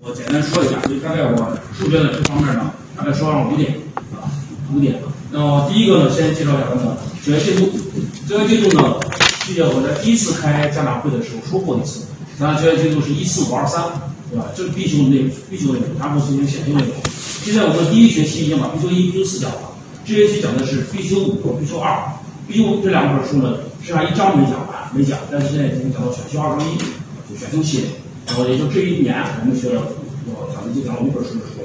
我简单说一下，就大概我数学的这方面呢，大概说上五点。那么第一个呢，先介绍一下我们学员进度。学员进度呢，记得我在第一次开家长会的时候说过一次，咱学员进度是14523，对吧？这是必修内容，然后进行选修内容。现在我们第一学期已经把必修一、必修四讲了，这学期讲的是必修5、必修2。必修这两本书呢，实际上一章没讲完，但是现在已经讲到选修2+1，就选修系列。然后也就这一年，我们学了，讲了5本书的书，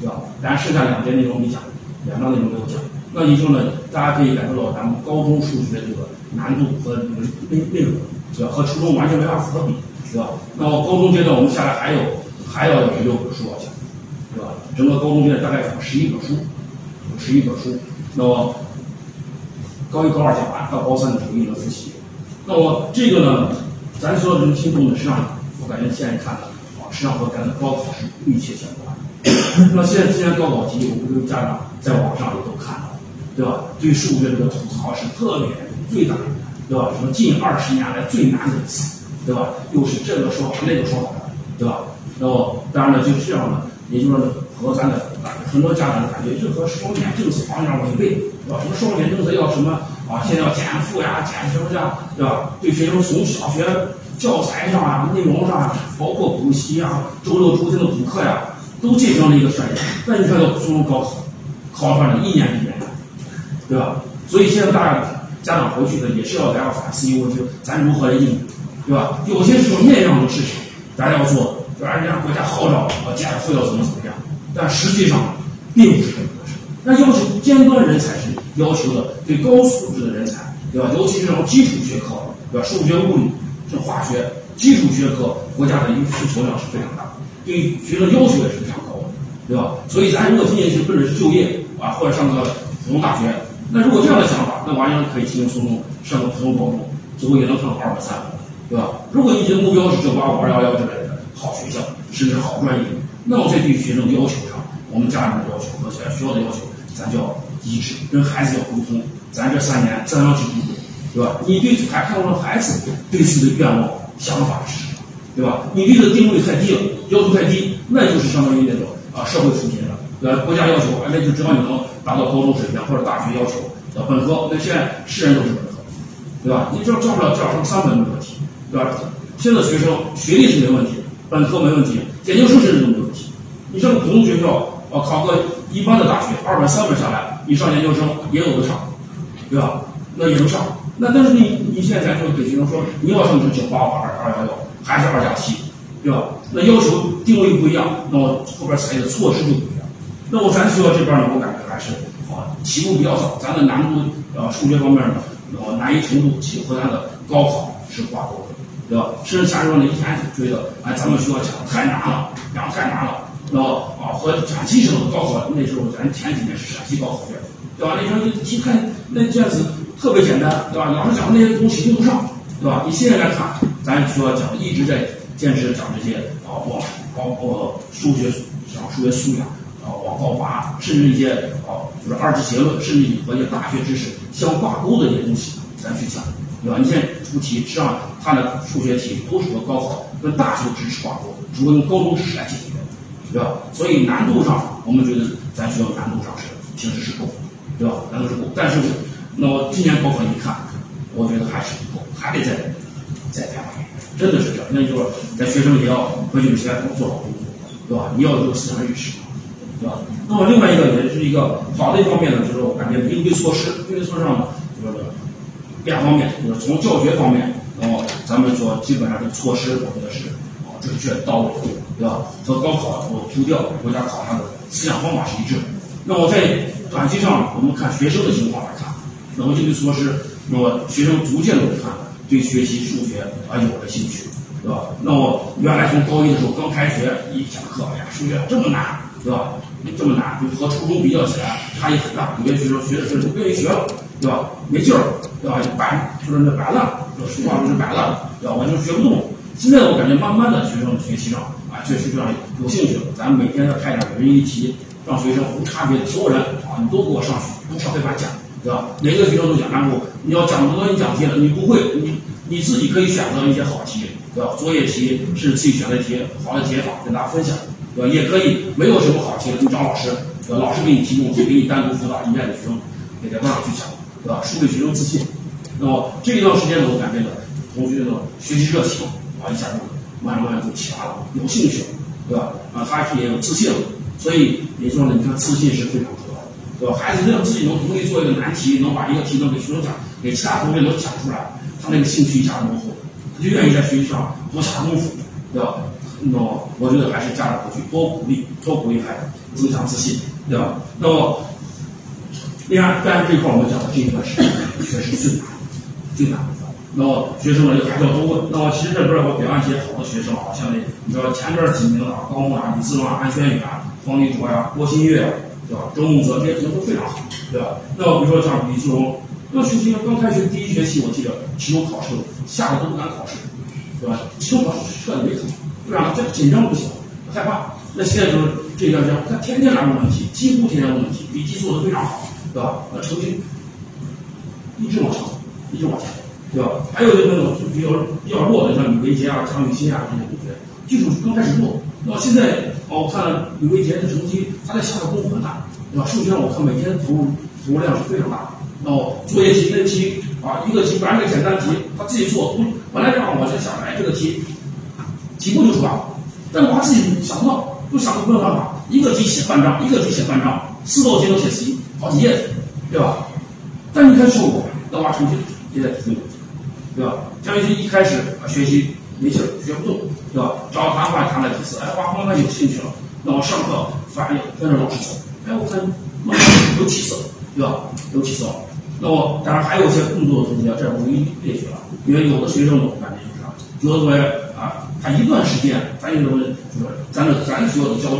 对吧？咱剩下2节内容没讲，2章内容没有讲。那也就呢，大家可以感受到咱们高中数学的这个难度和内容，对吧？和初中完全没法可比，对吧？那么高中阶段我们下来还要有6本书要讲，对吧？整个高中阶段大概讲11本书。那么高一高二讲完，到高三的时候一直复习。那么这个呢，咱所有的听众呢，实际上我感觉现在看了啊，实际上和咱的高考是密切相关。那现在今年高考题，我们家长在网上也都看到，对吧？对数学这个吐槽是特别最大的，对吧？什么近20年来最难的一次，对吧？又是这个说法那个说法，对吧？然后当然了，就这样呢，也就是和咱的很多家长的感觉，就和双减政策方向违背，对吧？什么双减政策要什么啊？现在要减负呀，减什么呀，对吧？对学生从小学教材上啊、内容上啊，包括补习啊、周六周天的补课呀，都进行了一个宣言。那你看到初中高考考上了一年，对吧？所以现在大家长回去呢，也是要来反思一问，就咱如何来应对，对吧？有些时候面上的事情咱要做，就按人家国家号召啊，减负要怎么样，但实际上并不是这么回事。那要求尖端人才是要求的对高素质的人才，对吧？尤其是这种基础学科，对吧？数学、物理、这化学基础学科，国家的需求量是非常大的，对学生要求也是非常高的，对吧？所以咱如果今年是奔着就业啊，或者上个普通大学，那如果这样的想法，那完全可以进行初中上个普通高中，最后也能上230，对吧？如果你的目标是985、211之类的好学校，甚至好专业，那我这对学生要求上，我们家长的要求和学校的要求，咱就要一致，跟孩子要沟通。咱这3年怎样去度过，对吧？你对孩子对自己的愿望、想法是什么，对吧？你对这个定位太低了，要求太低，那就是相当于那种啊社会扶贫了，对吧？国家要求，那就只要你能达到高中水平或者大学要求要本科，那现在是人都是本科，对吧？你只要上不了至少上3本没问题，对吧？现在学生学历是没问题，本科没问题，研究生甚至都没问题。你上个普通学校，考个一般的大学，200、300下来，你上研究生也有的上，对吧？那也能上。那但是你现在就给学生说，你要上是985、211，还是2+7，对吧？那要求定位不一样，那我后边采取的措施就不一样。那我咱学校这边呢，我感觉还是起步比较早，咱的难度数学方面呢，难易程度和咱的高考是挂钩的，对吧？甚至家长呢以前就觉得，哎，咱们学校讲太难了，然后啊，和陕西省的高考，那时候咱前几年是陕西高考卷，对吧？那时候就题看那卷子特别简单，对吧？老师讲的那些东西用不上，对吧？你现在来看，咱学校讲一直在坚持讲这些啊，包括数学讲数学素养啊，往高拔，甚至一些就是二级结论，甚至和一些大学知识相挂钩的一些东西，咱去讲，对吧？你现在出题，实际上它的数学题都是和高考跟大学知识挂钩，只会用高中知识来解决。对吧？所以难度上，我们觉得咱学校难度上是其实是够，对吧？难度是够，但是那我今年高考一看，我觉得还是不够，还得再加大，真的是这样。那就是咱学生也要回去先做好工作，对吧？你要有思想意识，对吧？那么另外一个也是一个好的一方面呢，就是我感觉应对措施上呢，就是两方面，就是从教学方面，然后咱们说基本上的措施，我觉得是准确到位。对吧？和高考我除掉国家考察的思想方法是一致的。那我在短期上，我们看学生的情况来看，那么应对措施，那么学生逐渐的看对学习数学有了兴趣，对吧？那我原来从高一的时候刚开学一讲课，哎呀，数学这么难，对吧？这么难，就和初中比较起来差异很大。有些学生学的是不愿意学了，对吧？没劲儿，对吧？就是那白烂，俗话说是白烂，对吧？我就学不动。现在我感觉慢慢的学生学习上啊，确实这样有兴趣了。咱每天要开展每日一题，让学生无差别的所有人啊，你都给我上去，都上黑板讲，对吧？每个学生都讲，然后你要讲不多，你讲题了，你不会，你你自己可以选择一些好题，对吧？作业题是自己选的题，好的解法跟大家分享，对吧？也可以没有什么好题，你找老师，对吧？老师给你提供题，给你单独辅导，你面对学生给他慢慢去想，对吧？树立学生自信。那么这一段时间呢，我感觉呢，同学的学习热情啊，一下就慢慢就起来了，有兴趣，对吧？啊，他也有自信了。所以也说呢，你看自信是非常重要的，对吧？孩子只要自己能独立做一个难题，能把一个题能给学生讲，给其他同学能讲出来，他那个兴趣一下浓厚，他就愿意在学习上多下功夫，对吧？那么我觉得还是家长回去多鼓励孩子，增强自信，对吧？那么另外，但是这块我们讲的这一段时间确实最难的。那么学生呢就还是要多问。那么其实这边我表扬一些好的学生啊，像你知道前边几名的啊，高木啊、李自文啊、安轩宇啊、黄立卓呀、郭新月啊，对吧？周梦泽这些同学都非常好，对吧？那么比如说像李自文，那学期刚开学第一学期，我记得期中考试吓得都不敢考试，对吧？期中考试彻底没考，为啥？这紧张不行，害怕。那现在就是这段时间，他天天拿问题，几乎天天问题，笔记做得非常好，对吧？那成绩一直往前。对吧？还有那种就比较弱的，像李维杰啊、常雨欣啊这些同学，基础刚开始弱。那现在我看李维杰的成绩，他在下的功夫很大，对吧？数学上我看每天投入量是非常大的。那作业题那题啊，一个题本来是简单题，他自己做，本来让我在想，哎，这个题目就出来了，但是他自己想不到，就想不出办法，一个题写半张，四道题能写10，好几页，对吧？但是你看效果，那娃成绩也在提升。对吧？张雨欣一开始学习没劲儿，学不动，对吧？找他话谈了几次，哎，哇，慢慢有兴趣了。那我上课反应跟着老师走，哎，我看慢慢有起色，对吧？有起色。那我当然还有一些更多的同学，这我一一列举了，因为有的学生呢，我感觉就是啥，有的同学啊，他一段时间，咱有什么就是咱所有的教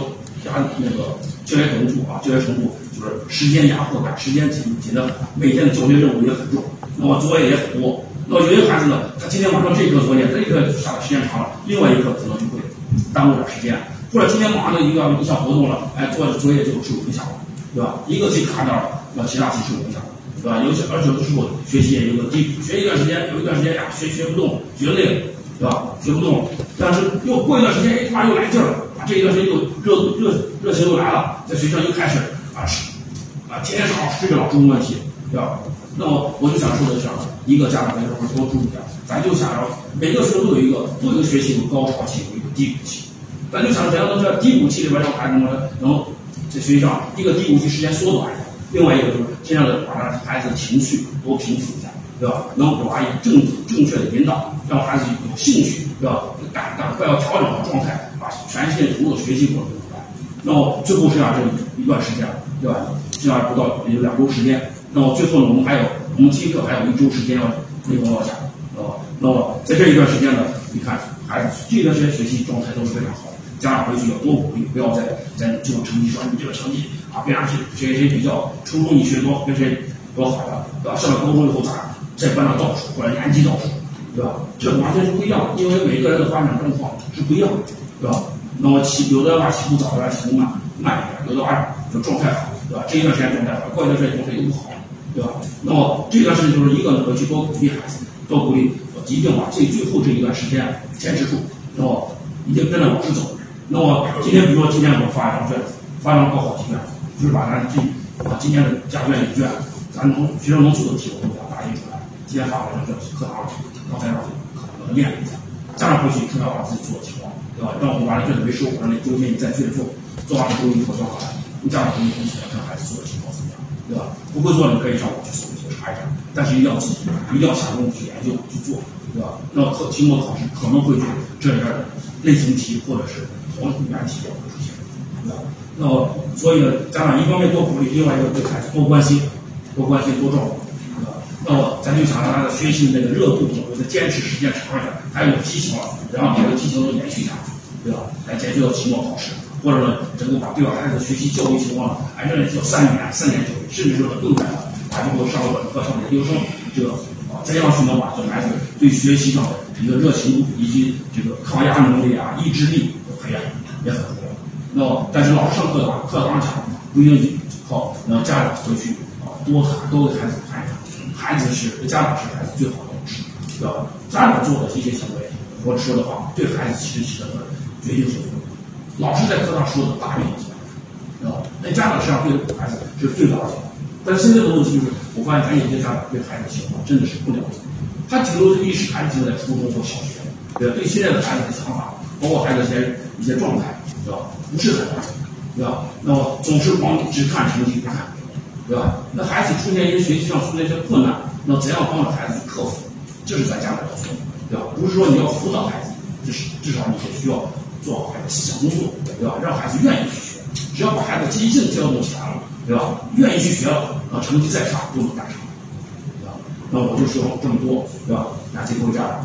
学程度啊，教学程度就是时间压迫感，时间紧的很，每天的教学任务也很重，那么作业也很多。那有些孩子呢，他今天晚上这一课作业，这一课下的时间长了，另外一课可能就会耽误点时间，或者今天马上就一项活动了，哎，做的作业就受影响了，对吧？一个题卡掉了，那其他题受影响了，对吧？有些而且就是我学习也有个基础，有一段时间呀，学不动，觉得累了，对吧？学不动，但是又过一段时间，哎，他又来劲儿了，啊，这一段时间又热情又来了，在学校又开始啊，天天上老师这个老中问题，对吧？那么我就想说的是，一个家长在这块多注意点，咱就想让每个学生都有一个学习有高潮期，有一个低谷期，咱就想怎样能在低谷期里边让孩子们能在学习上一个低谷期时间缩短一下，另外一个就是尽量的把孩子的情绪多平复一下，对吧？能给娃以正确的引导，让孩子有兴趣，对吧？赶快要调整好状态，把全心投入学习过程中来。那么最后剩下这一段时间，对吧？剩下不到也就2周时间。那么最后呢，我们期课还有1周时间要回头落下，那么在这一段时间呢，你看孩子这段时间学习状态都是非常好的，家长回去要多鼓励，不要在这种成绩说你这个成绩啊，别让谁比较，初中你学多跟谁多好了，对吧？上了高中以后咋在班上倒数或者年级倒数，对吧？这完全是不一样，因为每个人的发展状况是不一样的，对吧？那么有的娃起步早，有的起步慢一点，有的娃就状态好，对吧？这一段时间状态好，过一段时间状态又不好。对吧？那么这段事情就是一个呢，回去多鼓励孩子，多鼓励，一定把最后这一段时间坚持住，然后一定跟着老师走。那么今天比如说今天我发一张卷子，发一张高考题卷，就是把咱今天的家卷一卷，咱能学生能做的题我都把它打印出来。今天发了一张卷子，课堂上刚才让我练一下，家长回去看看把自己做的情况，对吧？让我们把这卷子没收回来，中间你再接着做完之后你给我交回来，你家长回去同时来看孩子做的情况怎么样。对吧？不会做你可以上网去搜一搜查一下，但是一定要下功夫去研究去做，对吧？那期末考试可能会有这样的类型题或者是同源题也会出现，对吧？那所以呢，家长一方面多鼓励，另外一个对孩子多关心多照顾，对吧？那咱就想让他的学习的那个热度，我们坚持时间长一点，还有激情了，然后把这个激情都延续下去，对吧？来解决到期末考试。或者呢，能够把对孩子的学习教育情况，按照叫3年教育，甚至说更远了，还包括上了本科、上了研究生，这个啊，这样去能把这孩子对学习上的一个热情以及这个抗压能力啊、意志力的培养也很重要。那但是老师上课的话，课堂上不一定靠，那家长回去啊多给孩子看一看，孩子是家长是孩子最好的老师，需要家长做的一些行为或者说的话，对孩子其实起到了决定作用。老师在课堂说的大于影响，知道吧？那家长实际上对孩子是最了解的。但是现在的问题就是，我发现咱有些家长对孩子的情况真的是不了解，他停留的历史还停留在初中或小学，对现在的孩子的想法，包括孩子一些状态，知道吧？不是很了解，对吧？那么总是光只看成绩不看，对吧？那孩子出现一些学习上出现一些困难，那怎样帮助孩子去克服？这是咱家长要做的，对吧？不是说你要辅导孩子，至少你也需要做好孩子思想工作，对吧？让孩子愿意去学，只要把孩子积极性调动起来了，对吧？愿意去学了，啊，成绩再差不能打差，对吧？那我就说这么多，对吧？感谢各位家长。